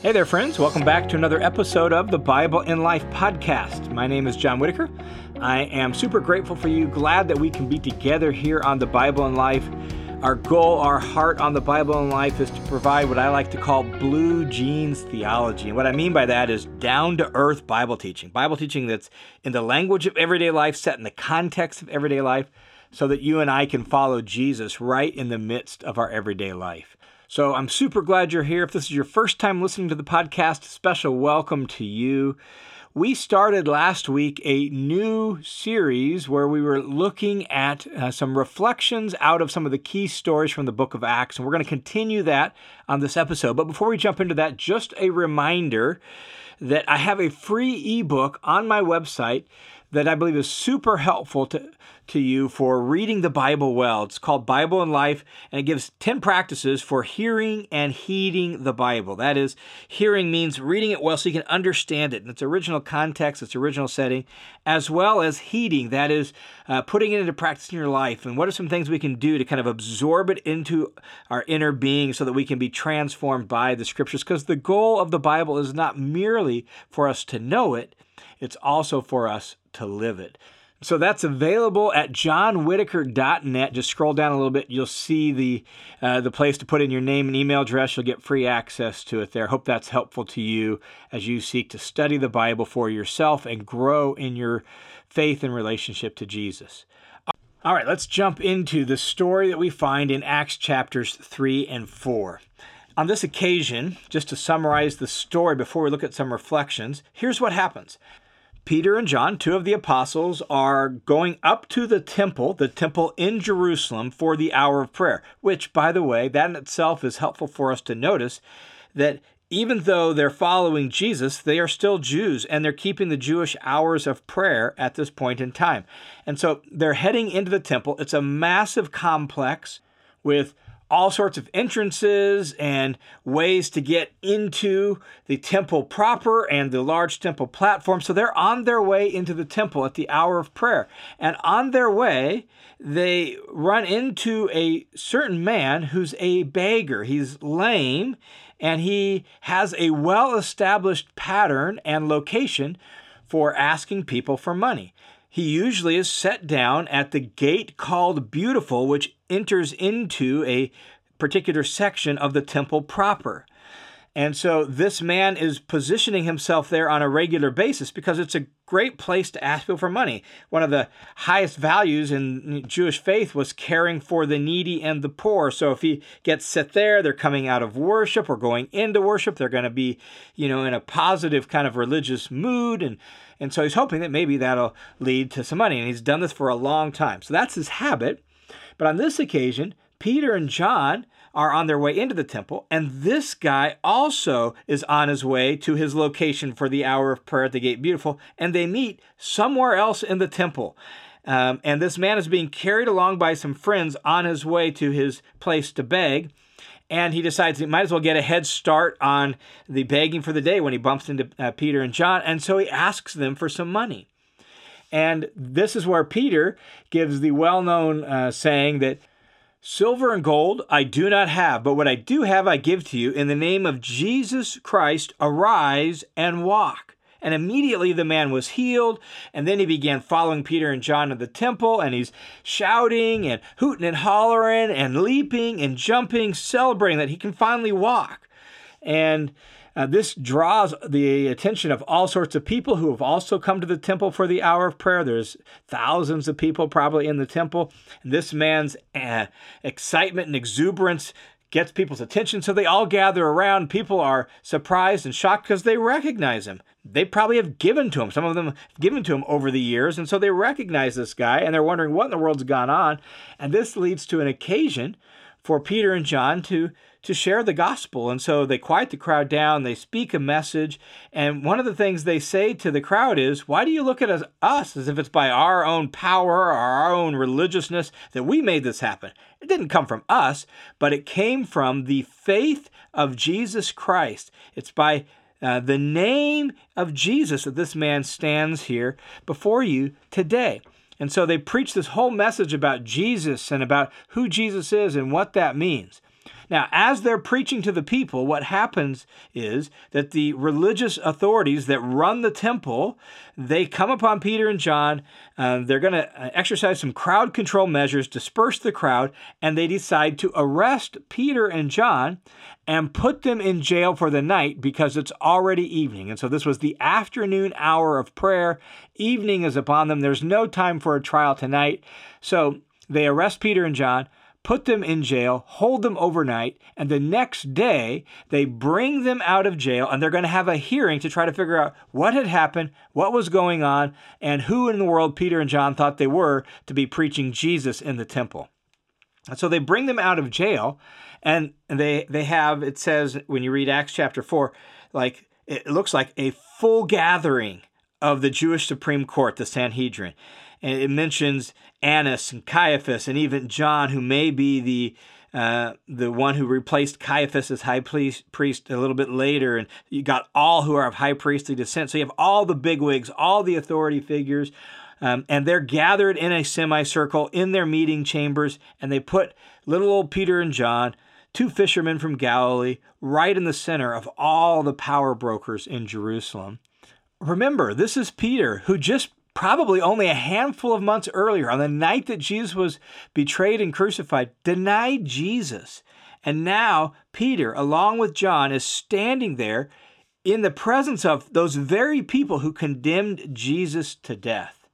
Hey there, friends. Welcome back to another episode of the Bible in Life podcast. My name is John Whittaker. I am super grateful for you. Glad that we can be together here on the Bible in Life. Our goal, our heart on the Bible in Life is to provide what I like to call blue jeans theology. And what I mean by that is down-to-earth Bible teaching that's in the language of everyday life, set in the context of everyday life, so that you and I can follow Jesus right in the midst of our everyday life. So I'm super glad you're here. If this is your first time listening to the podcast, special welcome to you. We started last week a new series where we were looking at some reflections out of some of the key stories from the book of Acts, and we're going to continue that on this episode. But before we jump into that, just a reminder that I have a free ebook on my website that I believe is super helpful to you for reading the Bible well. It's called Bible in Life, and it gives 10 practices for hearing and heeding the Bible. That is, hearing means reading it well so you can understand it in its original context, its original setting, as well as heeding. That is, putting it into practice in your life. And what are some things we can do to kind of absorb it into our inner being so that we can be transformed by the Scriptures? Because the goal of the Bible is not merely for us to know it, it's also for us to live it. So that's available at johnwhittaker.net. Just scroll down a little bit. You'll see the place to put in your name and email address. You'll get free access to it there. Hope that's helpful to you as you seek to study the Bible for yourself and grow in your faith and relationship to Jesus. All right, let's jump into the story that we find in Acts chapters 3 and 4. On this occasion, just to summarize the story before we look at some reflections, here's what happens. Peter and John, two of the apostles, are going up to the temple in Jerusalem for the hour of prayer, which, by the way, that in itself is helpful for us to notice that even though they're following Jesus, they are still Jews, and they're keeping the Jewish hours of prayer at this point in time. And so they're heading into the temple. It's a massive complex with all sorts of entrances and ways to get into the temple proper and the large temple platform. So they're on their way into the temple at the hour of prayer. And on their way, they run into a certain man who's a beggar. He's lame, and he has a well-established pattern and location for asking people for money. He usually is set down at the gate called Beautiful, which enters into a particular section of the temple proper. And so this man is positioning himself there on a regular basis because it's a great place to ask people for money. One of the highest values in Jewish faith was caring for the needy and the poor. So if he gets set there, they're coming out of worship or going into worship. They're going to be, in a positive kind of religious mood. And so he's hoping that maybe that'll lead to some money. And he's done this for a long time. So that's his habit. But on this occasion, Peter and John are on their way into the temple, and this guy also is on his way to his location for the hour of prayer at the gate Beautiful, and they meet somewhere else in the temple. And this man is being carried along by some friends on his way to his place to beg, and he decides he might as well get a head start on the begging for the day when he bumps into Peter and John, and so he asks them for some money. And this is where Peter gives the well-known saying that, "Silver and gold I do not have, but what I do have I give to you. In the name of Jesus Christ, arise and walk." And immediately the man was healed, and then he began following Peter and John to the temple, and he's shouting and hooting and hollering and leaping and jumping, celebrating that he can finally walk. And this draws the attention of all sorts of people who have also come to the temple for the hour of prayer. There's thousands of people probably in the temple. And this man's excitement and exuberance gets people's attention, so they all gather around. People are surprised and shocked because they recognize him. They probably have given to him. Some of them have given to him over the years, and so they recognize this guy, and they're wondering what in the world's gone on. And this leads to an occasion for Peter and John to share the gospel. And so they quiet the crowd down, they speak a message, and one of the things they say to the crowd is, "Why do you look at us as if it's by our own power or our own religiousness that we made this happen?" It didn't come from us, but it came from the faith of Jesus Christ. It's by the name of Jesus that this man stands here before you today. And so they preach this whole message about Jesus and about who Jesus is and what that means. Now, as they're preaching to the people, what happens is that the religious authorities that run the temple, they come upon Peter and John. They're going to exercise some crowd control measures, disperse the crowd, and they decide to arrest Peter and John and put them in jail for the night because it's already evening. And so this was the afternoon hour of prayer. Evening is upon them. There's no time for a trial tonight. So they arrest Peter and John, put them in jail, hold them overnight, and the next day they bring them out of jail, and they're going to have a hearing to try to figure out what had happened, what was going on, and who in the world Peter and John thought they were to be preaching Jesus in the temple. And so they bring them out of jail, and they have, it says, when you read Acts chapter 4, like it looks like a full gathering of the Jewish Supreme Court, the Sanhedrin. And it mentions Annas and Caiaphas and even John, who may be the one who replaced Caiaphas as high priest a little bit later. And you got all who are of high priestly descent. So you have all the bigwigs, all the authority figures, and they're gathered in a semicircle in their meeting chambers, and they put little old Peter and John, two fishermen from Galilee, right in the center of all the power brokers in Jerusalem. Remember, this is Peter, who just probably only a handful of months earlier, on the night that Jesus was betrayed and crucified, denied Jesus. And now Peter, along with John, is standing there in the presence of those very people who condemned Jesus to death.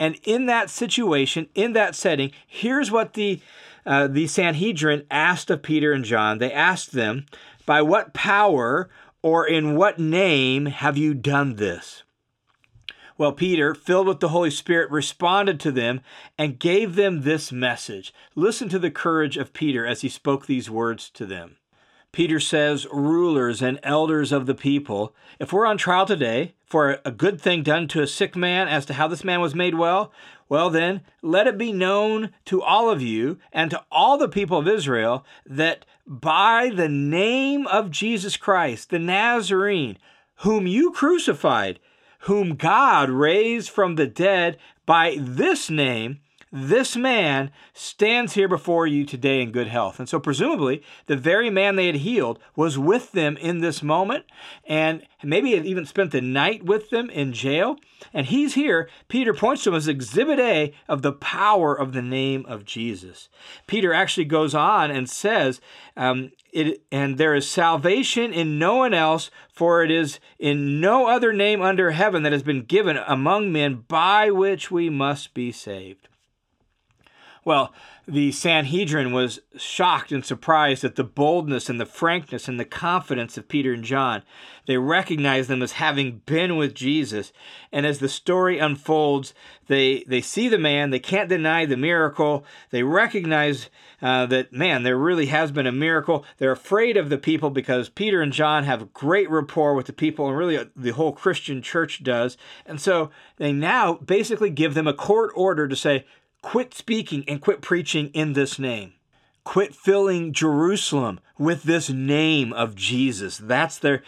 And in that situation, in that setting, here's what the Sanhedrin asked of Peter and John. They asked them, "By what power or in what name have you done this?" Well, Peter, filled with the Holy Spirit, responded to them and gave them this message. Listen to the courage of Peter as he spoke these words to them. Peter says, "Rulers and elders of the people, if we're on trial today for a good thing done to a sick man as to how this man was made well then, let it be known to all of you and to all the people of Israel that by the name of Jesus Christ, the Nazarene, whom you crucified, whom God raised from the dead, by this name, this man stands here before you today in good health." And so presumably, the very man they had healed was with them in this moment, and maybe had even spent the night with them in jail. And he's here. Peter points to him as Exhibit A of the power of the name of Jesus. Peter actually goes on and says, and there is salvation in no one else, for it is in no other name under heaven that has been given among men by which we must be saved. Well, the Sanhedrin was shocked and surprised at the boldness and the frankness and the confidence of Peter and John. They recognized them as having been with Jesus. And as the story unfolds, they see the man. They can't deny the miracle. They recognize that, man, there really has been a miracle. They're afraid of the people because Peter and John have a great rapport with the people, and really the whole Christian church does. And so they now basically give them a court order to say, "Quit speaking and quit preaching in this name. Quit filling Jerusalem with this name of Jesus." That's their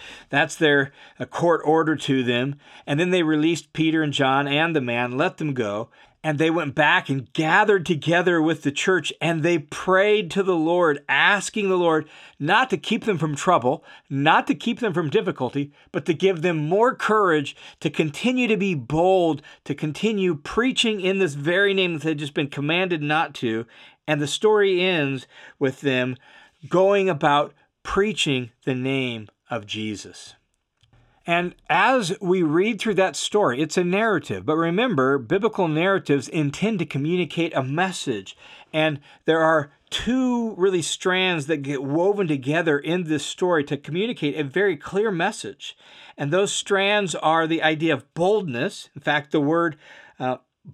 court order to them. And then they released Peter and John and the man, let them go. And they went back and gathered together with the church, and they prayed to the Lord, asking the Lord not to keep them from trouble, not to keep them from difficulty, but to give them more courage to continue to be bold, to continue preaching in this very name that they'd just been commanded not to. And the story ends with them going about preaching the name of Jesus. And as we read through that story, it's a narrative. But remember, biblical narratives intend to communicate a message. And there are two really strands that get woven together in this story to communicate a very clear message. And those strands are the idea of boldness. In fact, the word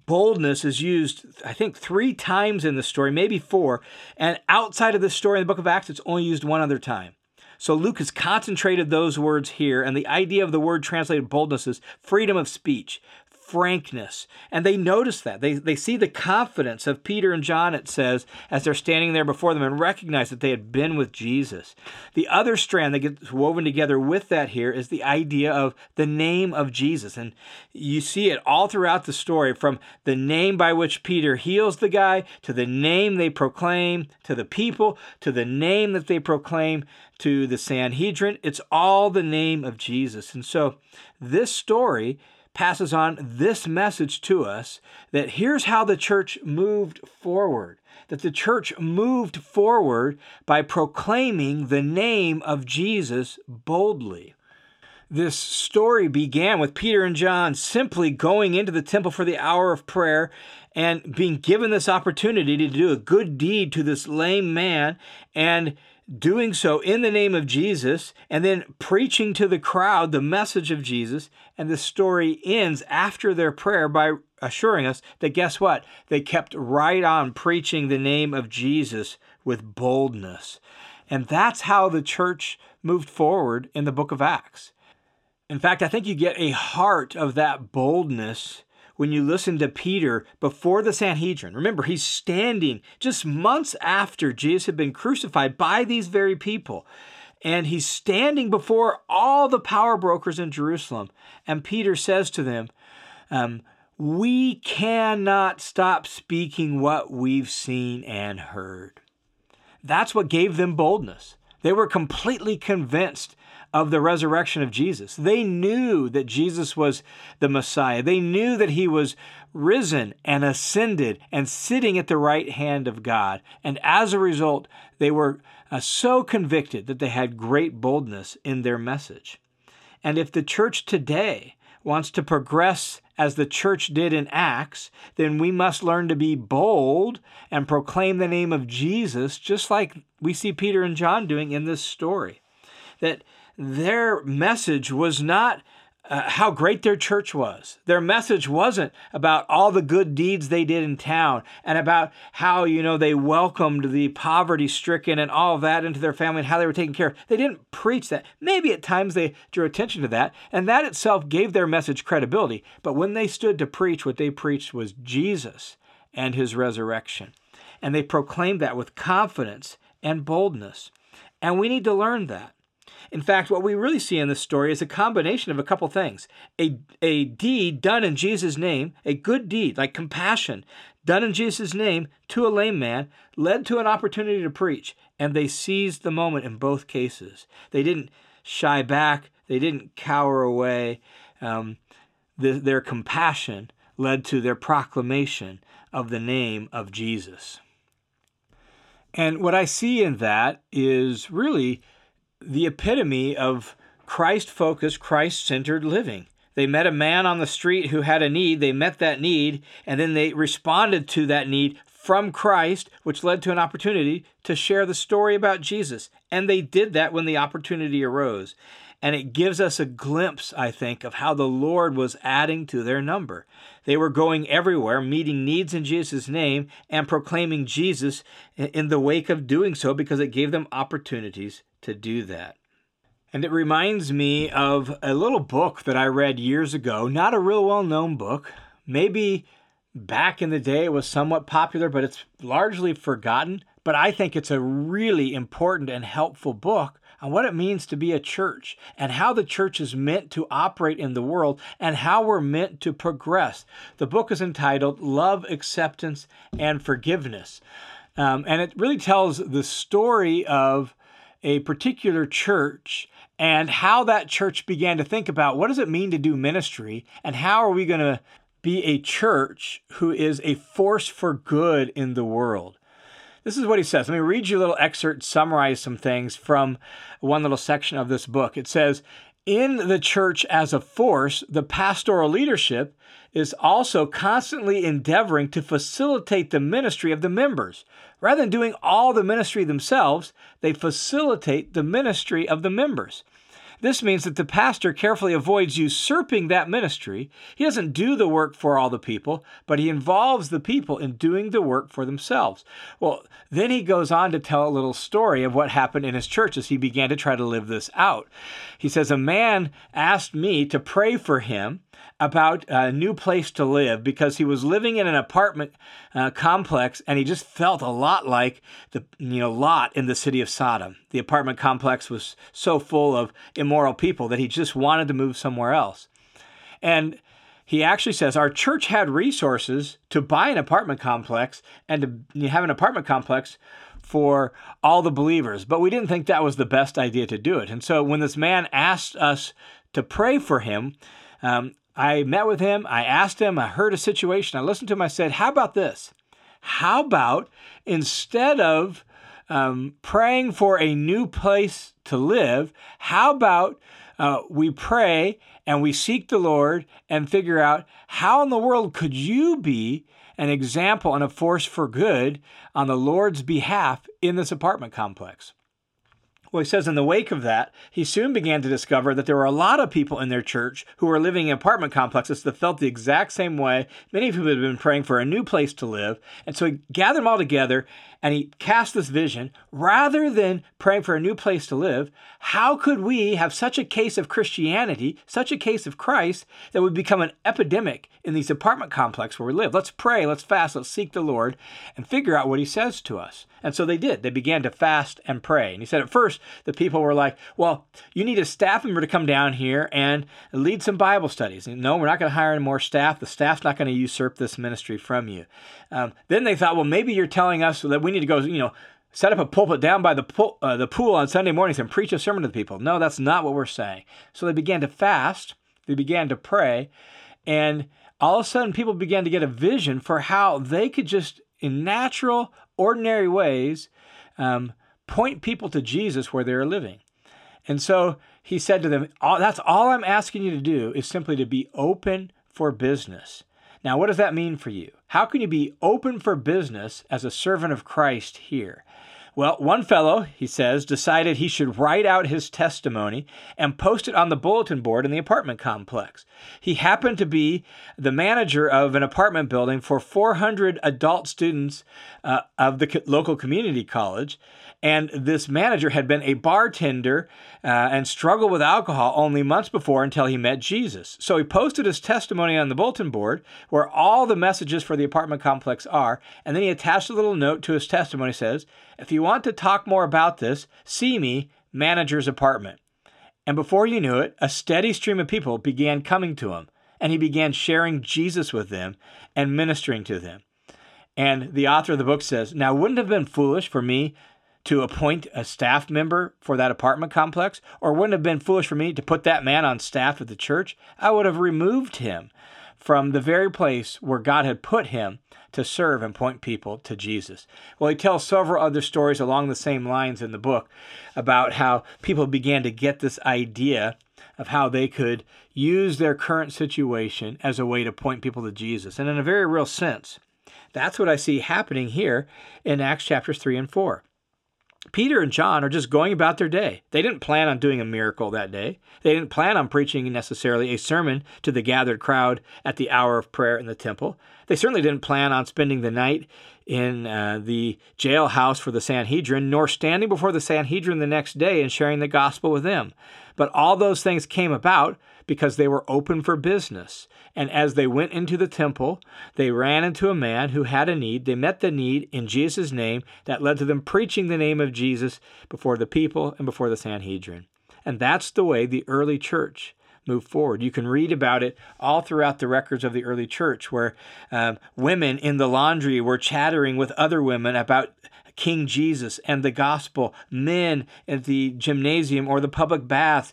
boldness is used, I think, 3 times in the story, maybe 4. And outside of the story in the book of Acts, it's only used one other time. So Luke has concentrated those words here, and the idea of the word translated boldness is freedom of speech, frankness. And they notice that. They see the confidence of Peter and John, it says, as they're standing there before them and recognize that they had been with Jesus. The other strand that gets woven together with that here is the idea of the name of Jesus. And you see it all throughout the story, from the name by which Peter heals the guy, to the name they proclaim to the people, to the name that they proclaim to the Sanhedrin. It's all the name of Jesus. And so this story passes on this message to us that here's how the church moved forward, that the church moved forward by proclaiming the name of Jesus boldly. This story began with Peter and John simply going into the temple for the hour of prayer and being given this opportunity to do a good deed to this lame man, and doing so in the name of Jesus, and then preaching to the crowd the message of Jesus. And the story ends after their prayer by assuring us that, guess what? They kept right on preaching the name of Jesus with boldness. And that's how the church moved forward in the book of Acts. In fact, I think you get a heart of that boldness when you listen to Peter before the Sanhedrin. Remember, he's standing just months after Jesus had been crucified by these very people. And he's standing before all the power brokers in Jerusalem. And Peter says to them, we cannot stop speaking what we've seen and heard. That's what gave them boldness. They were completely convinced of the resurrection of Jesus. They knew that Jesus was the Messiah. They knew that he was risen and ascended and sitting at the right hand of God. And as a result, they were so convicted that they had great boldness in their message. And if the church today wants to progress as the church did in Acts, then we must learn to be bold and proclaim the name of Jesus, just like we see Peter and John doing in this story. That their message was not how great their church was. Their message wasn't about all the good deeds they did in town and about how, they welcomed the poverty-stricken and all that into their family and how they were taken care of. They didn't preach that. Maybe at times they drew attention to that, and that itself gave their message credibility. But when they stood to preach, what they preached was Jesus and his resurrection. And they proclaimed that with confidence and boldness. And we need to learn that. In fact, what we really see in this story is a combination of a couple things. A deed done in Jesus' name, a good deed, like compassion, done in Jesus' name to a lame man, led to an opportunity to preach, and they seized the moment in both cases. They didn't shy back. They didn't cower away. Their compassion led to their proclamation of the name of Jesus. And what I see in that is really the epitome of Christ-focused, Christ-centered living. They met a man on the street who had a need. They met that need, and then they responded to that need from Christ, which led to an opportunity to share the story about Jesus. And they did that when the opportunity arose. And it gives us a glimpse, I think, of how the Lord was adding to their number. They were going everywhere, meeting needs in Jesus' name, and proclaiming Jesus in the wake of doing so, because it gave them opportunities to do that. And it reminds me of a little book that I read years ago, not a real well-known book. Maybe back in the day it was somewhat popular, but it's largely forgotten. But I think it's a really important and helpful book on what it means to be a church and how the church is meant to operate in the world and how we're meant to progress. The book is entitled Love, Acceptance, and Forgiveness. And it really tells the story of a particular church and how that church began to think about what does it mean to do ministry and how are we going to be a church who is a force for good in the world. This is what he says. Let me read you a little excerpt, summarize some things from one little section of this book. It says, in the church as a force, the pastoral leadership is also constantly endeavoring to facilitate the ministry of the members. Rather than doing all the ministry themselves, they facilitate the ministry of the members. This means that the pastor carefully avoids usurping that ministry. He doesn't do the work for all the people, but he involves the people in doing the work for themselves. Well, then he goes on to tell a little story of what happened in his church as he began to try to live this out. He says, a man asked me to pray for him about a new place to live because he was living in an apartment complex, and he just felt a lot like the Lot in the city of Sodom. The apartment complex was so full of immoral people that he just wanted to move somewhere else. And he actually says, our church had resources to buy an apartment complex and to have an apartment complex for all the believers, but we didn't think that was the best idea to do it. And so when this man asked us to pray for him, I met with him, I asked him, I heard a situation, I listened to him, I said, how about this? How about instead of praying for a new place to live, how about we pray and we seek the Lord and figure out how in the world could you be an example and a force for good on the Lord's behalf in this apartment complex? Well, he says in the wake of that, he soon began to discover that there were a lot of people in their church who were living in apartment complexes that felt the exact same way. Many of whom had been praying for a new place to live. And so he gathered them all together and he cast this vision. Rather than praying for a new place to live, how could we have such a case of Christianity, such a case of Christ, that would become an epidemic in these apartment complexes where we live? Let's pray, let's fast, let's seek the Lord and figure out what he says to us. And so they did. They began to fast and pray. And he said at first, the people were like, well, you need a staff member to come down here and lead some Bible studies. And no, we're not going to hire any more staff. The staff's not going to usurp this ministry from you. Then they thought, well, maybe you're telling us that we need to go, set up a pulpit down by the pool on Sunday mornings and preach a sermon to the people. No, that's not what we're saying. So they began to fast. They began to pray. And all of a sudden, people began to get a vision for how they could just, in natural, ordinary ways, point people to Jesus where they're living. And so he said to them, that's all I'm asking you to do is simply to be open for business. Now, what does that mean for you? How can you be open for business as a servant of Christ here? Well, one fellow, he says, decided he should write out his testimony and post it on the bulletin board in the apartment complex. He happened to be the manager of an apartment building for 400 adult students of the local community college, and this manager had been a bartender and struggled with alcohol only months before until he met Jesus. So he posted his testimony on the bulletin board where all the messages for the apartment complex are, and then he attached a little note to his testimony that says, if you want to talk more about this, see me, manager's apartment. And before you knew it, a steady stream of people began coming to him, and he began sharing Jesus with them and ministering to them. And the author of the book says, now wouldn't it have been foolish for me to appoint a staff member for that apartment complex, or wouldn't it have been foolish for me to put that man on staff at the church? I would have removed him from the very place where God had put him to serve and point people to Jesus. Well, he tells several other stories along the same lines in the book about how people began to get this idea of how they could use their current situation as a way to point people to Jesus. And in a very real sense, that's what I see happening here in Acts chapters 3 and 4. Peter and John are just going about their day. They didn't plan on doing a miracle that day. They didn't plan on preaching necessarily a sermon to the gathered crowd at the hour of prayer in the temple. They certainly didn't plan on spending the night in the jailhouse for the Sanhedrin, nor standing before the Sanhedrin the next day and sharing the gospel with them. But all those things came about because they were open for business. And as they went into the temple, they ran into a man who had a need. They met the need in Jesus' name. That led to them preaching the name of Jesus before the people and before the Sanhedrin. And that's the way the early church moved forward. You can read about it all throughout the records of the early church, where women in the laundry were chattering with other women about King Jesus and the gospel, men at the gymnasium or the public bath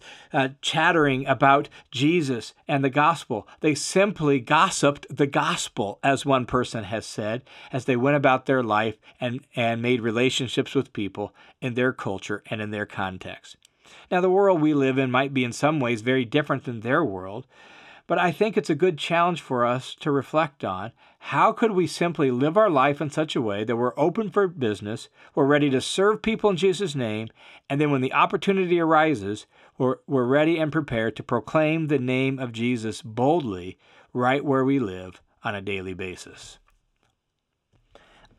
chattering about Jesus and the gospel. They simply gossiped the gospel, as one person has said, as they went about their life and made relationships with people in their culture and in their context. Now, the world we live in might be in some ways very different than their world, but I think it's a good challenge for us to reflect on how could we simply live our life in such a way that we're open for business, we're ready to serve people in Jesus' name, and then when the opportunity arises, we're ready and prepared to proclaim the name of Jesus boldly right where we live on a daily basis.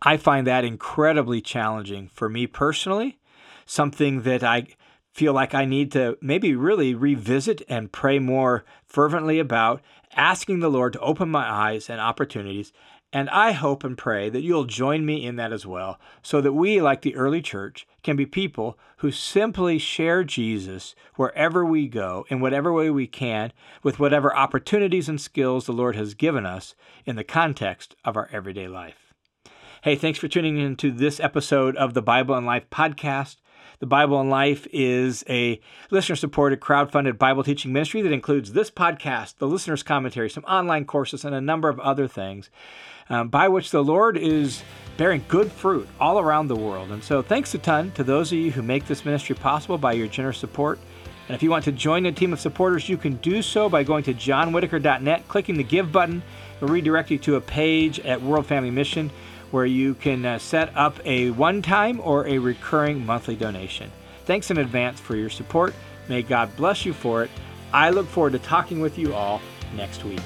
I find that incredibly challenging for me personally, something that I feel like I need to maybe really revisit and pray more fervently about, asking the Lord to open my eyes and opportunities. And I hope and pray that you'll join me in that as well, so that we, like the early church, can be people who simply share Jesus wherever we go, in whatever way we can, with whatever opportunities and skills the Lord has given us in the context of our everyday life. Hey, thanks for tuning in to this episode of the Bible in Life podcast. The Bible in Life is a listener-supported, crowdfunded Bible teaching ministry that includes this podcast, the listener's commentary, some online courses, and a number of other things, by which the Lord is bearing good fruit all around the world. And so thanks a ton to those of you who make this ministry possible by your generous support. And if you want to join a team of supporters, you can do so by going to johnwhittaker.net, clicking the Give button. It'll redirect you to a page at World Family Mission, where you can set up a one-time or a recurring monthly donation. Thanks in advance for your support. May God bless you for it. I look forward to talking with you all next week.